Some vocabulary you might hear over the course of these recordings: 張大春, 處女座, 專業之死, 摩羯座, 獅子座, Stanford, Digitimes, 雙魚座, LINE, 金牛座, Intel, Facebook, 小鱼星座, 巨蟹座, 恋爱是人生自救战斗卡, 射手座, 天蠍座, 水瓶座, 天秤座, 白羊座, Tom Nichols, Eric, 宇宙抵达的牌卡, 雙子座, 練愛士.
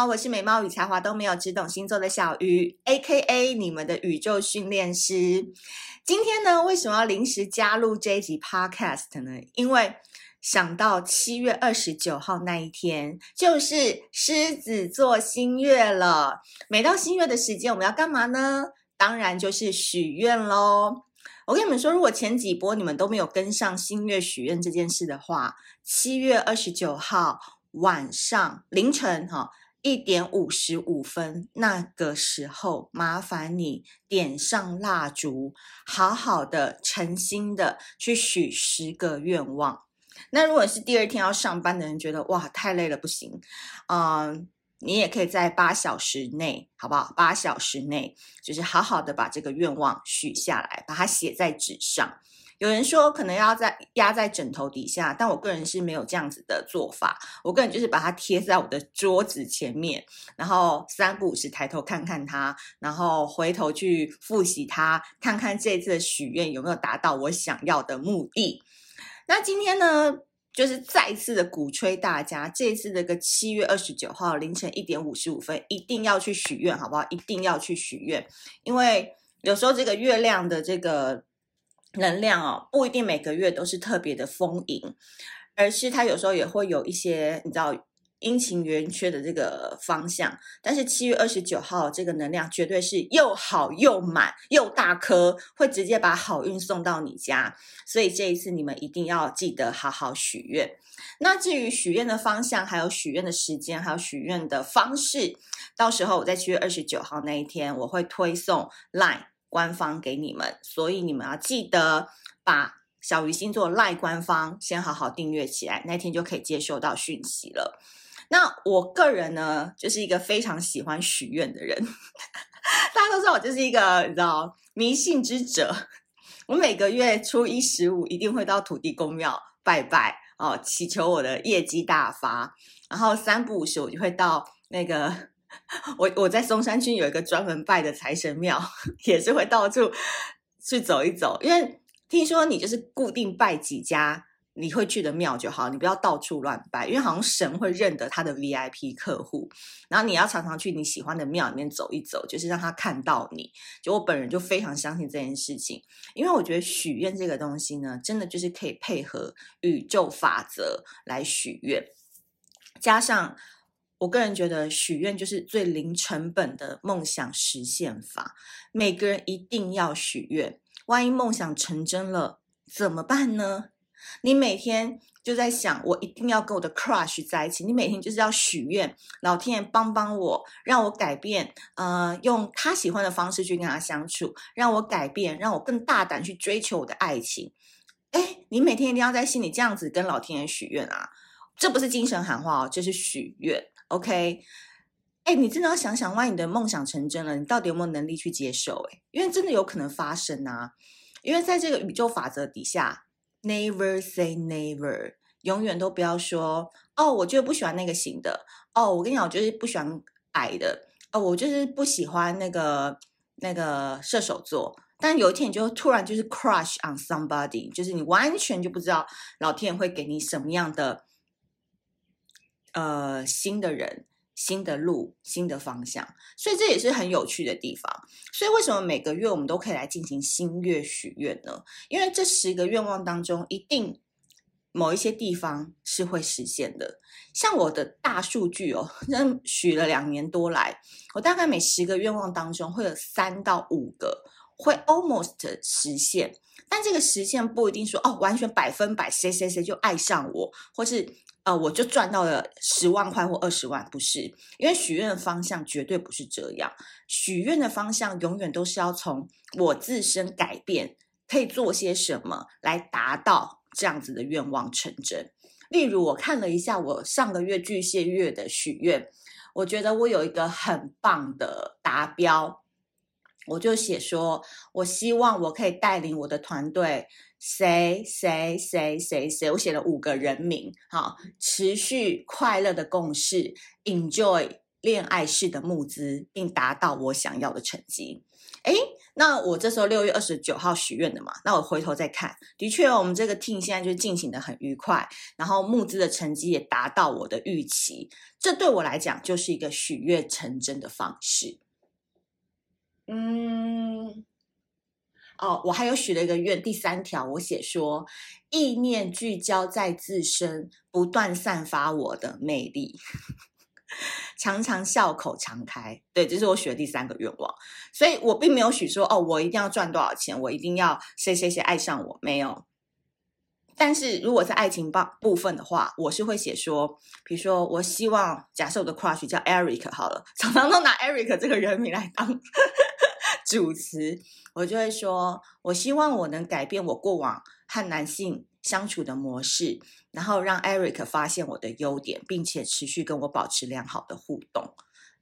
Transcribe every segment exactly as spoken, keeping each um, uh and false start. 好，我是美貌与才华都没有，只懂星座的小鱼 A K A 你们的宇宙训练师。今天呢，为什么要临时加入这一集 podcast 呢？因为想到七月二十九号那一天就是狮子座新月了。每到新月的时间我们要干嘛呢？当然就是许愿咯。我跟你们说，如果前几波你们都没有跟上新月许愿这件事的话，七月二十九号晚上凌晨哈一点五十五分那个时候，麻烦你点上蜡烛，好好的诚心的去许十个愿望。那如果是第二天要上班的人，觉得哇太累了不行，嗯，你也可以在八小时内，好不好？八小时内就是好好的把这个愿望许下来，把它写在纸上。有人说可能要在压在枕头底下，但我个人是没有这样子的做法。我个人就是把它贴在我的桌子前面，然后三不五时抬头看看它，然后回头去复习它，看看这次的许愿有没有达到我想要的目的。那今天呢，就是再次的鼓吹大家，这次的个七月二十九号凌晨一点五十五分一定要去许愿，好不好？一定要去许愿，因为有时候这个月亮的这个能量哦，不一定每个月都是特别的丰盈，而是它有时候也会有一些你知道阴晴圆缺的这个方向。但是七月二十九号这个能量绝对是又好又满又大颗，会直接把好运送到你家，所以这一次你们一定要记得好好许愿。那至于许愿的方向，还有许愿的时间，还有许愿的方式，到时候我在七月二十九号那一天我会推送 LINE 官方给你们，所以你们要记得把小鱼星座 LINE 官方先好好订阅起来，那天就可以接收到讯息了。那我个人呢，就是一个非常喜欢许愿的人。大家都知道我就是一个你知道迷信之者。我每个月初一十五一定会到土地公庙拜拜哦，祈求我的业绩大发。然后三不五时我就会到那个我我在松山区有一个专门拜的财神庙，也是会到处去走一走。因为听说你就是固定拜几家你会去的庙就好，你不要到处乱拜，因为好像神会认得他的 V I P 客户，然后你要常常去你喜欢的庙里面走一走，就是让他看到你。就我本人就非常相信这件事情，因为我觉得许愿这个东西呢，真的就是可以配合宇宙法则来许愿，加上我个人觉得许愿就是最零成本的梦想实现法，每个人一定要许愿，万一梦想成真了怎么办呢？你每天就在想我一定要跟我的 crush 在一起，你每天就是要许愿老天爷帮帮我，让我改变，呃，用他喜欢的方式去跟他相处，让我改变，让我更大胆去追求我的爱情。诶，你每天一定要在心里这样子跟老天爷许愿啊，这不是精神喊话哦，这是许愿 OK。 诶，你真的要想想，万一你的梦想成真了，你到底有没有能力去接受？诶，因为真的有可能发生啊，因为在这个宇宙法则底下Never say never， 永远都不要说哦，我就是不喜欢那个型的哦，我跟你讲，我就是不喜欢矮的哦，我就是不喜欢那个那个射手座。但有一天你就突然就是 crush on somebody， 就是你完全就不知道老天会给你什么样的呃新的人、新的路、新的方向，所以这也是很有趣的地方。所以为什么每个月我们都可以来进行新月许愿呢？因为这十个愿望当中，一定某一些地方是会实现的。像我的大数据哦，那许了两年多来，我大概每十个愿望当中会有三到五个会 almost 实现，但这个实现不一定说哦，完全百分百谁谁谁就爱上我，或是呃，我就赚到了十万块或二十万，不是，因为许愿的方向绝对不是这样。许愿的方向永远都是要从我自身改变，可以做些什么来达到这样子的愿望成真。例如，我看了一下我上个月巨蟹月的许愿，我觉得我有一个很棒的达标，我就写说，我希望我可以带领我的团队。谁谁谁谁谁，我写了五个人名，好，持续快乐的共事 ，enjoy 恋爱式的募资，并达到我想要的成绩。诶，那我这时候六月二十九号许愿的嘛，那我回头再看，的确我们这个 team 现在就进行得很愉快，然后募资的成绩也达到我的预期，这对我来讲就是一个许愿成真的方式。嗯，哦，我还有许了一个愿，第三条我写说意念聚焦在自身，不断散发我的魅力，常常笑口常开。对，这是我许的第三个愿望，所以我并没有许说哦，我一定要赚多少钱，我一定要谁谁谁爱上我，没有。但是如果在爱情部分的话，我是会写说，比如说我希望，假设我的 crush 叫 Eric 好了，常常都拿 Eric 这个人名来当主词，我就会说我希望我能改变我过往和男性相处的模式，然后让 Eric 发现我的优点，并且持续跟我保持良好的互动，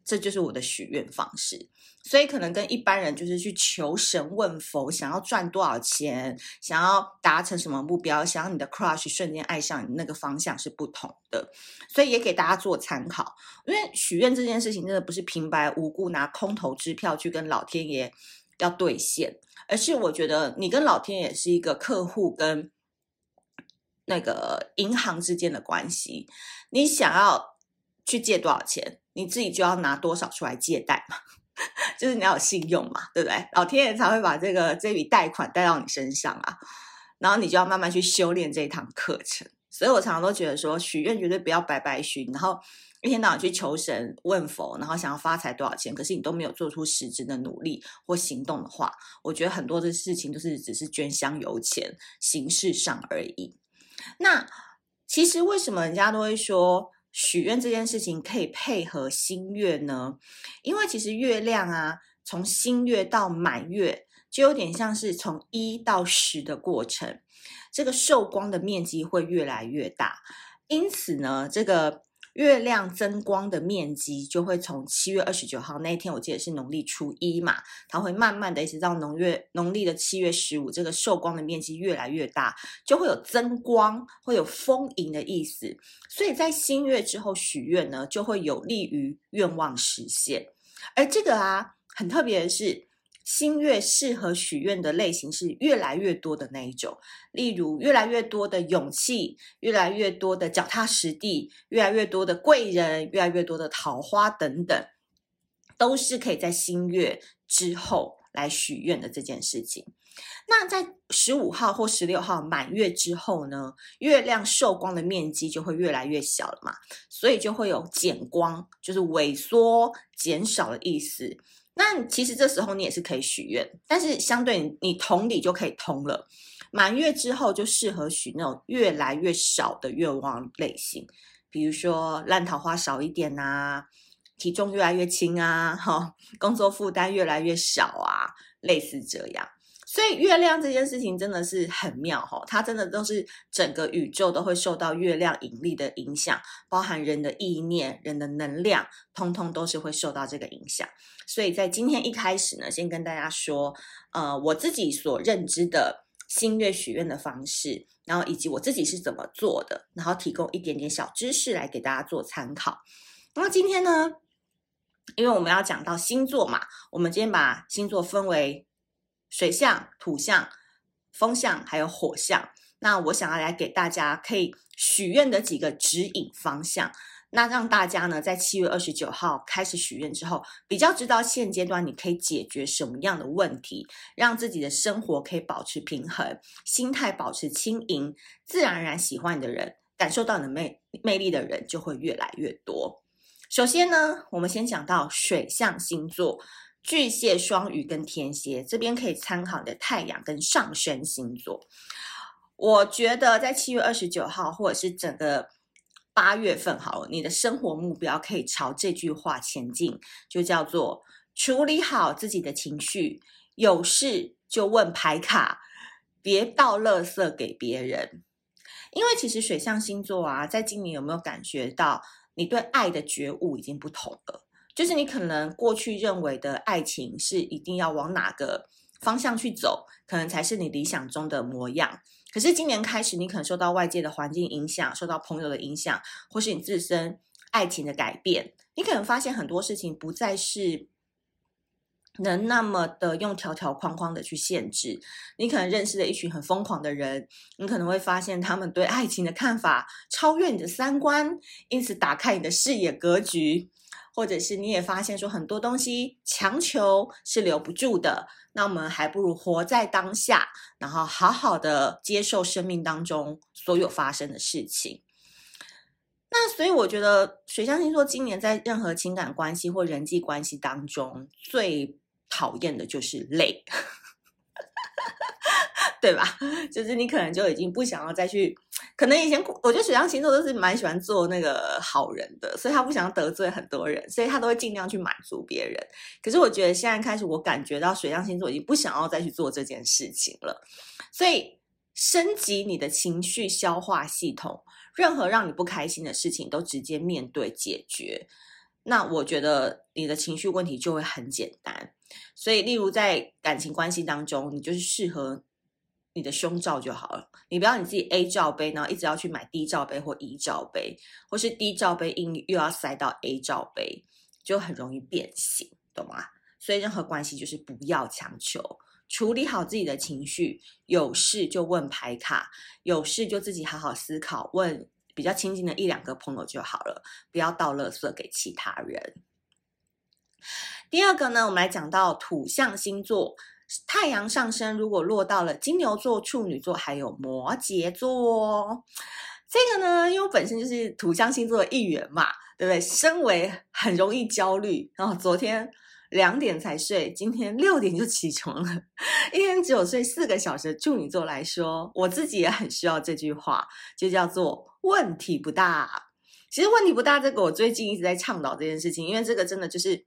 这就是我的许愿方式。所以可能跟一般人就是去求神问佛，想要赚多少钱，想要达成什么目标，想要你的 crush 瞬间爱上你，那个方向是不同的，所以也给大家做参考。因为许愿这件事情真的不是平白无故拿空头支票去跟老天爷要兑现，而是我觉得你跟老天爷是一个客户跟那个银行之间的关系，你想要去借多少钱，你自己就要拿多少出来借贷嘛，就是你要有信用嘛，对不对？老天爷才会把这个这笔贷款带到你身上啊，然后你就要慢慢去修炼这一堂课程。所以我常常都觉得说，许愿绝对不要白白许，然后一天到晚去求神问佛，然后想要发财多少钱，可是你都没有做出实质的努力或行动的话，我觉得很多的事情都是只是捐香油钱，形式上而已。那其实为什么人家都会说许愿这件事情可以配合新月呢？因为其实月亮啊，从新月到满月就有点像是从一到十的过程，这个受光的面积会越来越大，因此呢，这个月亮增光的面积就会从七月二十九号那一天，我记得是农历初一嘛，它会慢慢的一直到农月农历的七月十五，这个受光的面积越来越大，就会有增光，会有丰盈的意思。所以在新月之后许愿呢，就会有利于愿望实现。而这个啊，很特别的是，新月适合许愿的类型是越来越多的那一种，例如越来越多的勇气，越来越多的脚踏实地，越来越多的贵人，越来越多的桃花等等，都是可以在新月之后来许愿的这件事情。那在十五号或十六号满月之后呢，月亮受光的面积就会越来越小了嘛，所以就会有减光，就是萎缩减少的意思。那其实这时候你也是可以许愿，但是相对 你, 你同理就可以通了。满月之后就适合许那种越来越少的愿望类型，比如说烂桃花少一点啊，体重越来越轻啊、哦、工作负担越来越少啊，类似这样。所以月亮这件事情真的是很妙、哦、它真的都是整个宇宙都会受到月亮引力的影响，包含人的意念，人的能量，通通都是会受到这个影响。所以在今天一开始呢，先跟大家说呃，我自己所认知的新月许愿的方式，然后以及我自己是怎么做的，然后提供一点点小知识来给大家做参考。那今天呢，因为我们要讲到星座嘛，我们今天把星座分为水象、土象、风象还有火象，那我想要来给大家可以许愿的几个指引方向，那让大家呢在七月二十九号开始许愿之后，比较知道现阶段你可以解决什么样的问题，让自己的生活可以保持平衡，心态保持轻盈，自然而然喜欢你的人，感受到你的 魅, 魅力的人就会越来越多。首先呢，我们先讲到水象星座，巨蟹、双鱼跟天蝎，这边可以参考你的太阳跟上升星座。我觉得在七月二十九号或者是整个八月份好了，你的生活目标可以朝这句话前进，就叫做处理好自己的情绪，有事就问牌卡，别倒垃圾给别人。因为其实水象星座啊，在今年有没有感觉到你对爱的觉悟已经不同了，就是你可能过去认为的爱情是一定要往哪个方向去走，可能才是你理想中的模样，可是今年开始你可能受到外界的环境影响，受到朋友的影响，或是你自身爱情的改变，你可能发现很多事情不再是能那么的用条条框框的去限制。你可能认识了一群很疯狂的人，你可能会发现他们对爱情的看法超越你的三观，因此打开你的视野格局。或者是你也发现说很多东西强求是留不住的，那我们还不如活在当下，然后好好的接受生命当中所有发生的事情。那所以我觉得水象星座今年在任何情感关系或人际关系当中最讨厌的就是累对吧？就是你可能就已经不想要再去，可能以前我觉得水象星座都是蛮喜欢做那个好人的，所以他不想得罪很多人，所以他都会尽量去满足别人。可是我觉得现在开始我感觉到水象星座已经不想要再去做这件事情了。所以升级你的情绪消化系统，任何让你不开心的事情都直接面对解决，那我觉得你的情绪问题就会很简单。所以例如在感情关系当中，你就是适合你的胸罩就好了，你不要你自己 A 罩杯，然后一直要去买 D 罩杯或 E 罩杯，或是 D 罩杯硬又要塞到 A 罩杯，就很容易变形，懂吗？所以任何关系就是不要强求，处理好自己的情绪，有事就问牌卡，有事就自己好好思考，问比较亲近的一两个朋友就好了，不要倒垃圾给其他人。第二个呢，我们来讲到土象星座，太阳上升如果落到了金牛座、处女座还有摩羯座，这个呢，因为我本身就是土象星座的一员嘛，对不对？身为很容易焦虑，然后昨天两点才睡，今天六点就起床了，一天只有睡四个小时的处女座来说，我自己也很需要这句话，就叫做问题不大。其实问题不大这个我最近一直在倡导这件事情，因为这个真的就是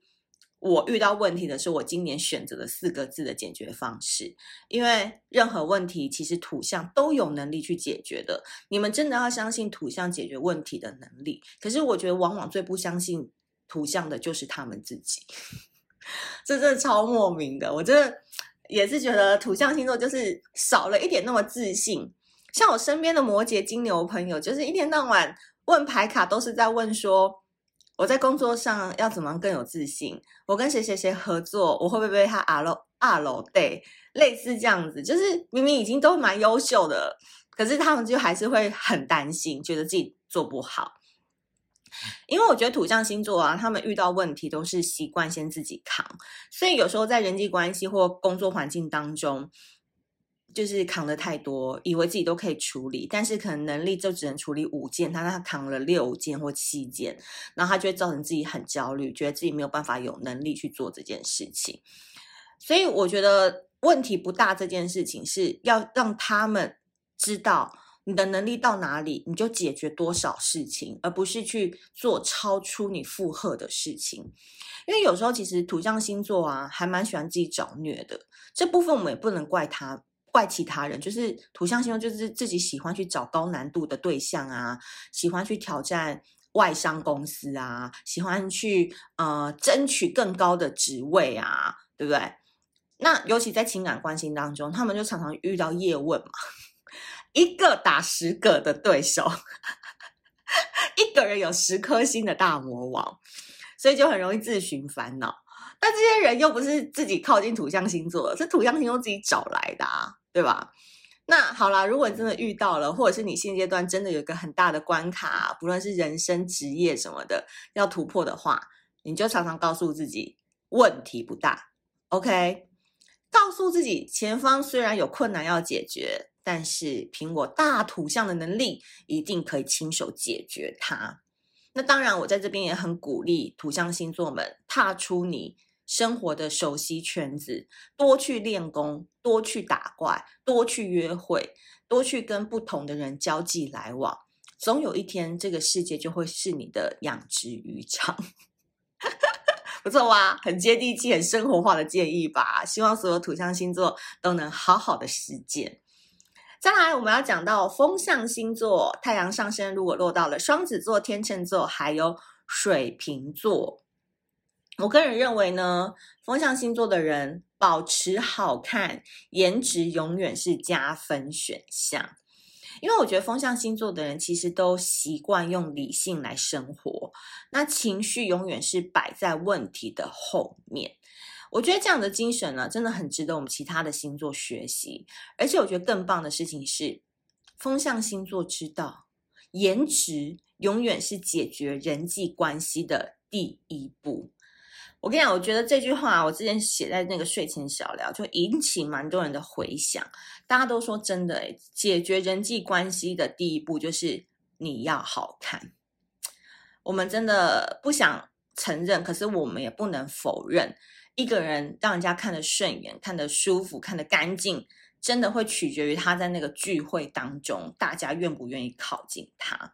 我遇到问题的时候，我今年选择了四个字的解决方式。因为任何问题其实土象都有能力去解决的，你们真的要相信土象解决问题的能力。可是我觉得往往最不相信土象的就是他们自己这真的超莫名的，我真的也是觉得土象星座就是少了一点那么自信。像我身边的摩羯金牛朋友，就是一天到晚问牌卡都是在问说，我在工作上要怎么更有自信？我跟谁谁谁合作，我会不会被他阿漏阿漏对？类似这样子，就是明明已经都蛮优秀的，可是他们就还是会很担心，觉得自己做不好。因为我觉得土象星座啊，他们遇到问题都是习惯先自己扛，所以有时候在人际关系或工作环境当中，就是扛得太多，以为自己都可以处理，但是可能能力就只能处理五件，他他扛了六件或七件，然后他就会造成自己很焦虑，觉得自己没有办法有能力去做这件事情。所以我觉得问题不大这件事情是要让他们知道你的能力到哪里，你就解决多少事情，而不是去做超出你负荷的事情。因为有时候其实土象星座啊，还蛮喜欢自己找虐的，这部分我们也不能怪他怪其他人，就是土象星座就是自己喜欢去找高难度的对象啊，喜欢去挑战外商公司啊，喜欢去呃争取更高的职位啊，对不对？那尤其在情感关系当中，他们就常常遇到叶问嘛，一个打十个的对手一个人有十颗星的大魔王，所以就很容易自寻烦恼。但这些人又不是自己靠近土象星座的，是土象星座自己找来的啊，对吧？那好啦，如果你真的遇到了，或者是你现阶段真的有一个很大的关卡啊，不论是人生、职业什么的，要突破的话，你就常常告诉自己，问题不大 ，OK？ 告诉自己，前方虽然有困难要解决，但是凭我大土象的能力，一定可以亲手解决它。那当然，我在这边也很鼓励土象星座们踏出你生活的熟悉圈子，多去练功，多去打怪，多去约会，多去跟不同的人交际来往，总有一天这个世界就会是你的养殖渔场不错吧？很接地气，很生活化的建议吧，希望所有土象星座都能好好的实践。再来我们要讲到风象星座，太阳上升如果落到了双子座、天秤座还有水瓶座，我个人认为呢，风象星座的人保持好看，颜值永远是加分选项。因为我觉得风象星座的人其实都习惯用理性来生活，那情绪永远是摆在问题的后面。我觉得这样的精神呢、啊，真的很值得我们其他的星座学习。而且我觉得更棒的事情是，风象星座知道，颜值永远是解决人际关系的第一步。我跟你讲，我觉得这句话我之前写在那个睡前小聊，就引起蛮多人的回响。大家都说真的诶，解决人际关系的第一步就是你要好看。我们真的不想承认，可是我们也不能否认，一个人让人家看得顺眼、看得舒服、看得干净，真的会取决于他在那个聚会当中，大家愿不愿意靠近他。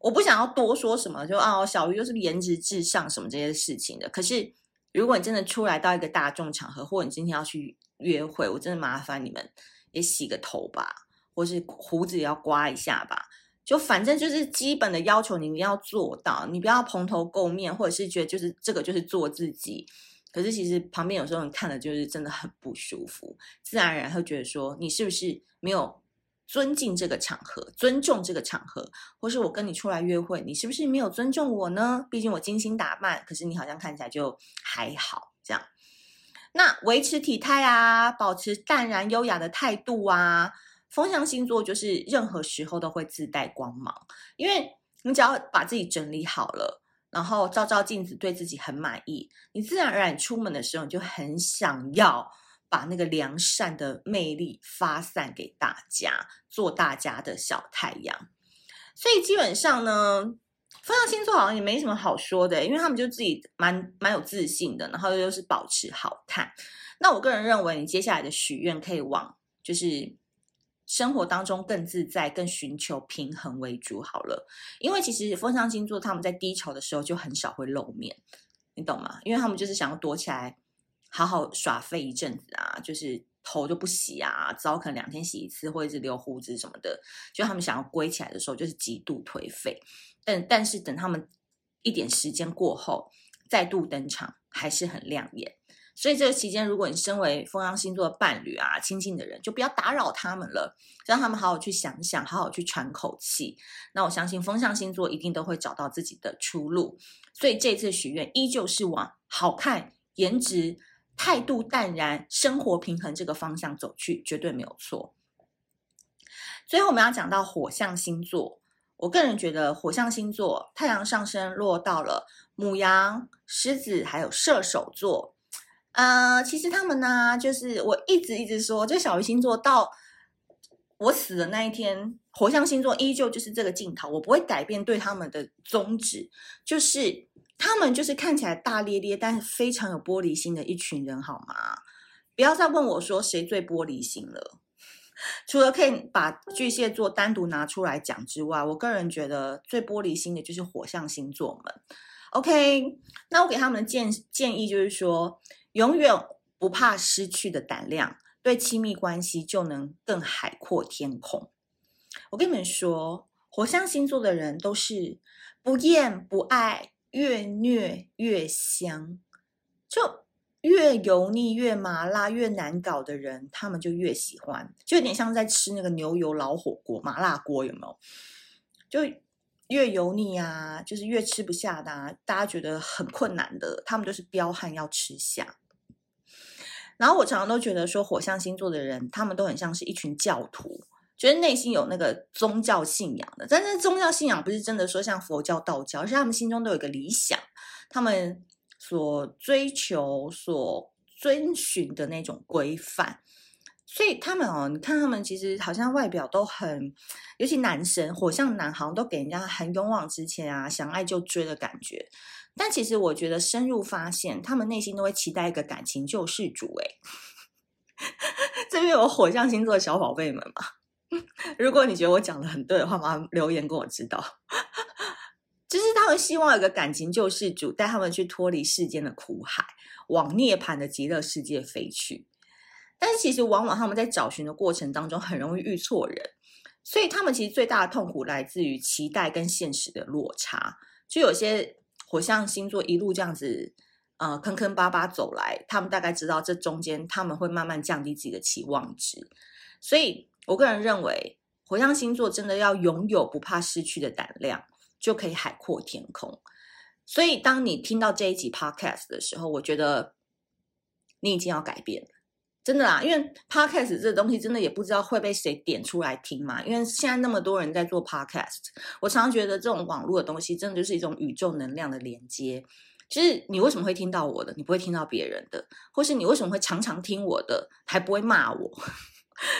我不想要多说什么，就哦，小鱼就是颜值至上什么这些事情的。可是，如果你真的出来到一个大众场合，或者你今天要去约会，我真的麻烦你们也洗个头吧，或是胡子也要刮一下吧。就反正就是基本的要求，你一定要做到，你不要蓬头垢面，或者是觉得就是这个就是做自己。可是其实旁边有时候你看的就是真的很不舒服，自然而然会觉得说你是不是没有尊敬这个场合，尊重这个场合，或是我跟你出来约会，你是不是没有尊重我呢？毕竟我精心打扮，可是你好像看起来就还好这样。那维持体态啊，保持淡然优雅的态度啊，风象星座就是任何时候都会自带光芒，因为你只要把自己整理好了，然后照照镜子，对自己很满意，你自然而然出门的时候，你就很想要把那个良善的魅力发散给大家，做大家的小太阳。所以基本上呢，风象星座好像也没什么好说的，因为他们就自己蛮蛮有自信的，然后又是保持好看。那我个人认为，你接下来的许愿可以往就是生活当中更自在、更寻求平衡为主好了。因为其实风象星座他们在低潮的时候就很少会露面，你懂吗？因为他们就是想要躲起来好好耍废一阵子啊，就是头就不洗啊，澡可能两天洗一次，或者是留胡子什么的，就他们想要归起来的时候就是极度颓废。但但是等他们一点时间过后再度登场，还是很亮眼。所以这个期间，如果你身为风象星座的伴侣啊、亲近的人，就不要打扰他们了，让他们好好去想想，好好去喘口气。那我相信风象星座一定都会找到自己的出路。所以这次许愿依旧是往好看、颜值、态度淡然、生活平衡这个方向走去，绝对没有错。最后我们要讲到火象星座，我个人觉得火象星座太阳上升落到了牡羊、狮子还有射手座。呃，其实他们呢，就是我一直一直说，这小鱼星座到我死的那一天，火象星座依旧就是这个镜头，我不会改变对他们的宗旨，就是他们就是看起来大咧咧，但是非常有玻璃心的一群人，好吗？不要再问我说谁最玻璃心了。除了可以把巨蟹座单独拿出来讲之外，我个人觉得最玻璃心的就是火象星座们。OK， 那我给他们的建建议就是说，永远不怕失去的胆量，对亲密关系就能更海阔天空。我跟你们说，火象星座的人都是不厌不爱，越虐越香，就越油腻、越麻辣、越难搞的人，他们就越喜欢，就有点像在吃那个牛油老火锅、麻辣锅，有没有？就越油腻啊，就是越吃不下的啊，大家觉得很困难的，他们都是彪悍要吃下。然后我常常都觉得说，火象星座的人，他们都很像是一群教徒，觉得内心有那个宗教信仰的，但是宗教信仰不是真的说像佛教、道教，而是他们心中都有一个理想，他们所追求、所遵循的那种规范。所以他们哦，你看他们其实好像外表都很，尤其男生，火象男好像都给人家很勇往直前啊，想爱就追的感觉。但其实我觉得深入发现，他们内心都会期待一个感情救世主。诶这边有火象星座的小宝贝们嘛，如果你觉得我讲的很对的话，麻烦留言跟我知道。就是他们希望有个感情救世主带他们去脱离世间的苦海，往涅槃的极乐世界飞去。但是其实往往他们在找寻的过程当中很容易遇错人，所以他们其实最大的痛苦来自于期待跟现实的落差。就有些火象星座一路这样子呃，坑坑巴巴走来，他们大概知道这中间他们会慢慢降低自己的期望值。所以我个人认为，火象星座真的要拥有不怕失去的胆量，就可以海阔天空。所以当你听到这一集 podcast 的时候，我觉得你已经要改变了。真的啦，因为 podcast 这东西真的也不知道会被谁点出来听嘛，因为现在那么多人在做 podcast， 我常常觉得这种网络的东西真的就是一种宇宙能量的连接。就是你为什么会听到我的，你不会听到别人的，或是你为什么会常常听我的还不会骂我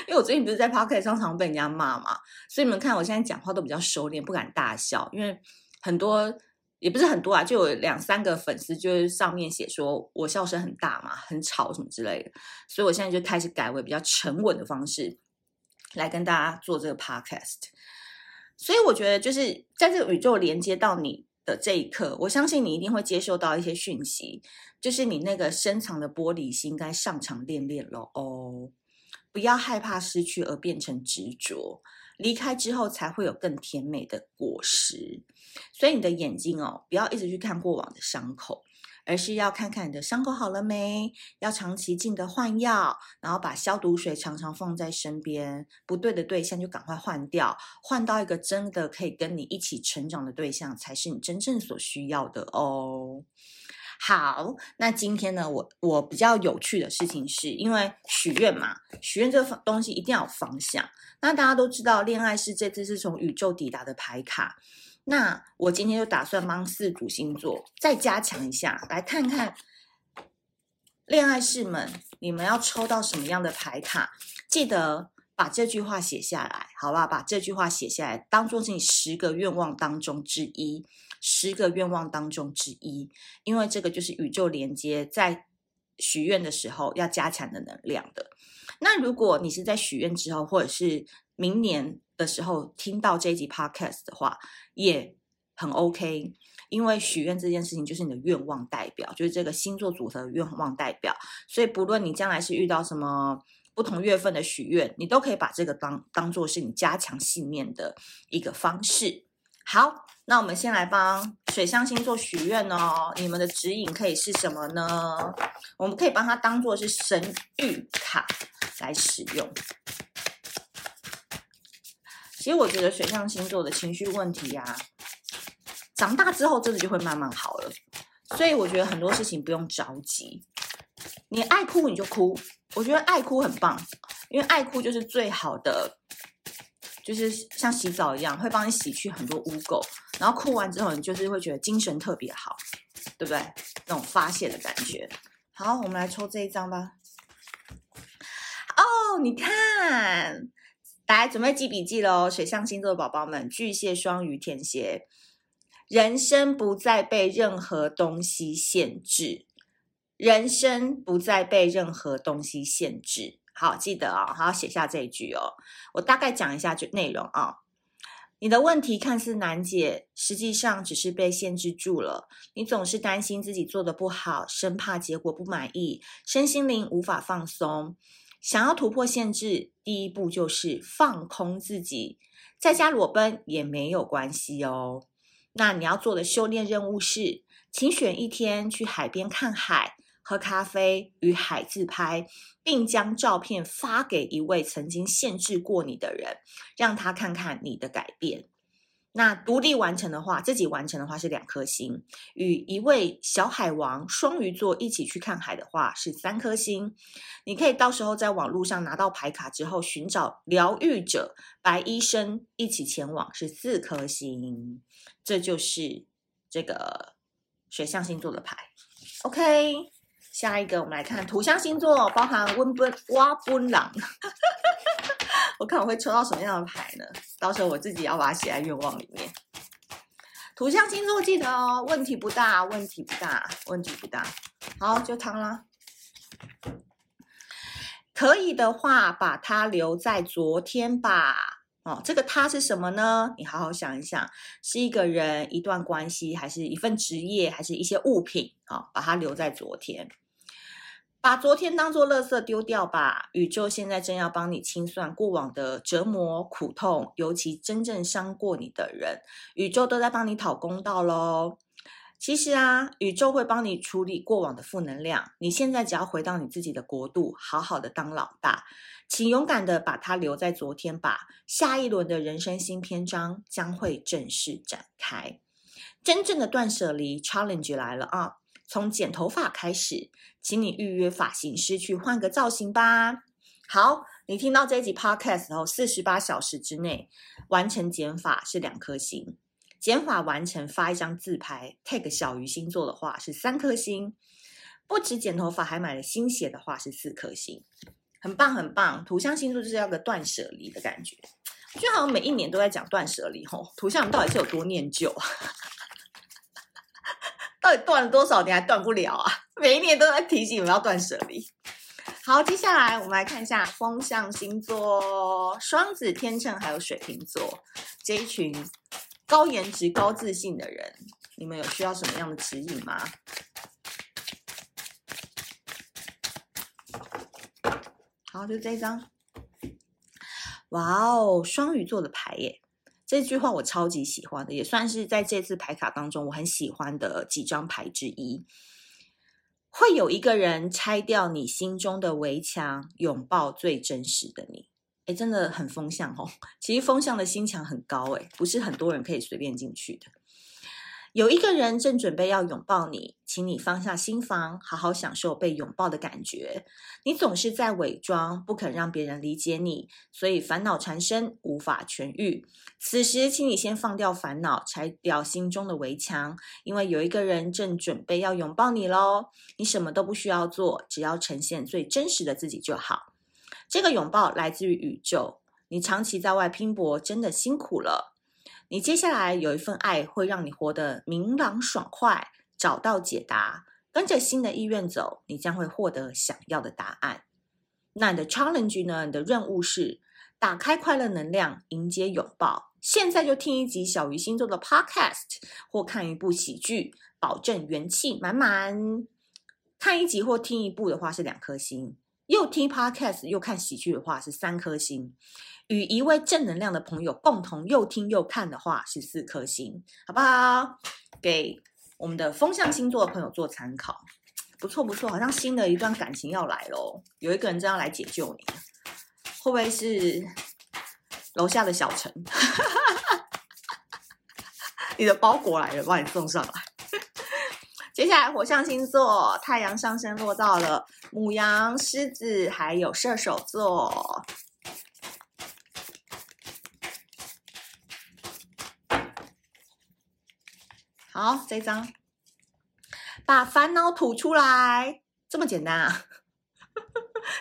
因为我最近不是在 podcast 上常被人家骂嘛，所以你们看我现在讲话都比较收敛，不敢大笑，因为很多也不是很多啊，就有两三个粉丝就是上面写说我笑声很大嘛，很吵什么之类的，所以我现在就开始改为比较沉稳的方式来跟大家做这个 podcast。 所以我觉得就是在这个宇宙连接到你的这一刻，我相信你一定会接受到一些讯息，就是你那个深藏的玻璃心该上场练练咯哦，不要害怕失去而变成执着，离开之后才会有更甜美的果实。所以你的眼睛哦，不要一直去看过往的伤口，而是要看看你的伤口好了没，要长期进的换药，然后把消毒水常常放在身边，不对的对象就赶快换掉，换到一个真的可以跟你一起成长的对象，才是你真正所需要的哦。好，那今天呢，我我比较有趣的事情是，因为许愿嘛，许愿这个东西一定要有方向。那大家都知道，恋爱是这次是从宇宙抵达的牌卡。那我今天就打算帮四组星座再加强一下，来看看恋爱士们，你们要抽到什么样的牌卡？记得把这句话写下来，好吧？把这句话写下来，当做是你十个愿望当中之一。十个愿望当中之一，因为这个就是宇宙连接在许愿的时候要加强的能量的。那如果你是在许愿之后，或者是明年的时候听到这一集 podcast 的话，也很 OK， 因为许愿这件事情就是你的愿望代表，就是这个星座组合的愿望代表，所以不论你将来是遇到什么不同月份的许愿，你都可以把这个当当做是你加强信念的一个方式。好，那我们先来帮水象星座许愿哦。你们的指引可以是什么呢？我们可以帮它当做是神谕卡来使用。其实我觉得水象星座的情绪问题啊，长大之后真的就会慢慢好了，所以我觉得很多事情不用着急。你爱哭你就哭，我觉得爱哭很棒，因为爱哭就是最好的。就是像洗澡一样，会帮你洗去很多污垢，然后哭完之后，你就是会觉得精神特别好，对不对？那种发泄的感觉。好，我们来抽这一张吧。哦，你看，来准备记笔记喽，水象星座的宝宝们，巨蟹、双鱼、天蝎，人生不再被任何东西限制，人生不再被任何东西限制。好，记得哦，好，写下这一句哦。我大概讲一下就内容哦。你的问题看似难解，实际上只是被限制住了。你总是担心自己做的不好，生怕结果不满意，身心灵无法放松。想要突破限制，第一步就是放空自己，在家裸奔也没有关系哦。那你要做的修炼任务是，请选一天去海边看海，喝咖啡与海自拍，并将照片发给一位曾经限制过你的人，让他看看你的改变。那独立完成的话，自己完成的话是两颗星，与一位小海王双鱼座一起去看海的话是三颗星。你可以到时候在网络上拿到牌卡之后，寻找疗愈者、白医生一起前往是四颗星。这就是这个水象星座的牌。 OK，下一个我们来看土象星座，包含温奔挖奔狼我看我会抽到什么样的牌呢？到时候我自己要把它写在愿望里面。土象星座记得哦，问题不大，问题不大，问题不大。好，就汤啦。可以的话把它留在昨天吧。哦，这个他是什么呢？你好好想一想，是一个人、一段关系，还是一份职业，还是一些物品？哦，把它留在昨天。把昨天当作垃圾丢掉吧，宇宙现在正要帮你清算过往的折磨、苦痛，尤其真正伤过你的人，宇宙都在帮你讨公道咯。其实啊，宇宙会帮你处理过往的负能量，你现在只要回到你自己的国度，好好的当老大，请勇敢的把它留在昨天吧，下一轮的人生新篇章将会正式展开。真正的断舍离 challenge 来了啊！从剪头发开始，请你预约发型师去换个造型吧。好，你听到这一集 podcast 后四十八小时之内完成减法是两颗星，减法完成发一张自拍 tag 小于星座的话是三颗星，不止剪头发还买了新鞋的话是四颗星。很棒很棒，土象星座就是要个断舍离的感觉。我觉得好像每一年都在讲断舍离吼，土象到底是有多念旧啊？到底断了多少年还断不了啊？每一年都在提醒我们要断舍离。好，接下来我们来看一下风象星座，双子、天秤还有水瓶座这一群高颜值、高自信的人，你们有需要什么样的指引吗？好，就这一张。哇哦，双鱼座的牌耶！这句话我超级喜欢的，也算是在这次牌卡当中我很喜欢的几张牌之一。会有一个人拆掉你心中的围墙，拥抱最真实的你。诶，真的很风向哦。其实风向的心墙很高诶，不是很多人可以随便进去的。有一个人正准备要拥抱你，请你放下心防，好好享受被拥抱的感觉。你总是在伪装，不肯让别人理解你，所以烦恼缠身，无法痊愈。此时请你先放掉烦恼，拆掉心中的围墙，因为有一个人正准备要拥抱你咯。你什么都不需要做，只要呈现最真实的自己就好。这个拥抱来自于宇宙，你长期在外拼搏，真的辛苦了。你接下来有一份爱会让你活得明朗爽快，找到解答，跟着新的意愿走，你将会获得想要的答案。那你的 challenge 呢？你的任务是打开快乐能量，迎接拥抱。现在就听一集小鱼星座的 podcast 或看一部喜剧，保证元气满满。看一集或听一部的话是两颗星，又听 podcast 又看喜剧的话是三颗星，与一位正能量的朋友共同又听又看的话是四颗星，好不好？给我们的风象星座的朋友做参考。不错不错，好像新的一段感情要来咯，有一个人正要来解救你，会不会是楼下的小陈？你的包裹来了，帮你送上来。接下来火象星座，太阳上升落到了牡羊、狮子还有射手座。好，这张把烦恼吐出来，这么简单啊？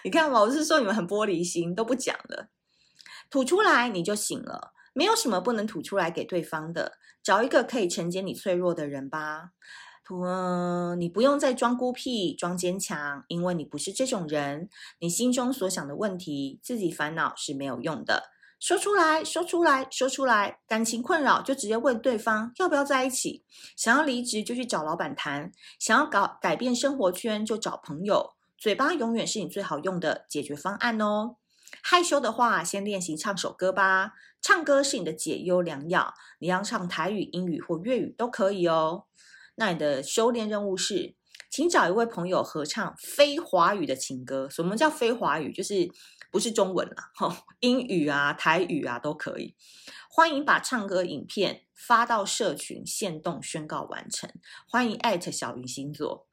你看吧，我是说你们很玻璃心，都不讲了。吐出来你就醒了，没有什么不能吐出来给对方的，找一个可以承接你脆弱的人吧。嗯，你不用再装孤僻装坚强，因为你不是这种人。你心中所想的问题，自己烦恼是没有用的，说出来说出来说出来。感情困扰就直接问对方要不要在一起，想要离职就去找老板谈，想要搞改变生活圈就找朋友。嘴巴永远是你最好用的解决方案哦。害羞的话先练习唱首歌吧，唱歌是你的解忧良药，你要唱台语、英语或粤语都可以哦。那你的修炼任务是，请找一位朋友合唱非华语的情歌。什么叫非华语？就是不是中文啦，哦，英语啊、台语啊都可以。欢迎把唱歌影片发到社群限动宣告完成，欢迎 at 小鱼星座。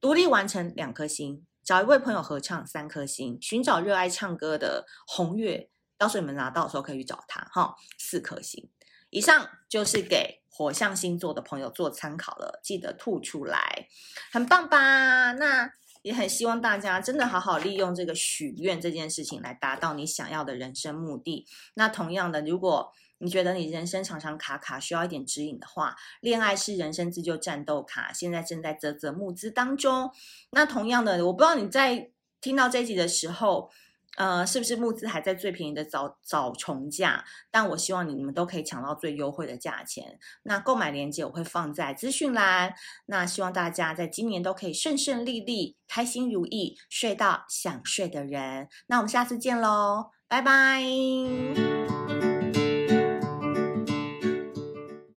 独立完成两颗星，找一位朋友合唱三颗星，寻找热爱唱歌的红月，到时候你们拿到的时候可以去找他，哦，四颗星。以上就是给火象星座的朋友做参考了，记得吐出来，很棒吧？那也很希望大家真的好好利用这个许愿这件事情来达到你想要的人生目的。那同样的，如果你觉得你人生常常卡卡需要一点指引的话，恋爱是人生自救战斗卡现在正在啧啧募资当中。那同样的，我不知道你在听到这一集的时候呃，是不是募资还在最便宜的早早重价？但我希望你们都可以抢到最优惠的价钱。那购买链接我会放在资讯栏。那希望大家在今年都可以顺顺利利、开心如意，睡到想睡的人。那我们下次见咯，拜拜。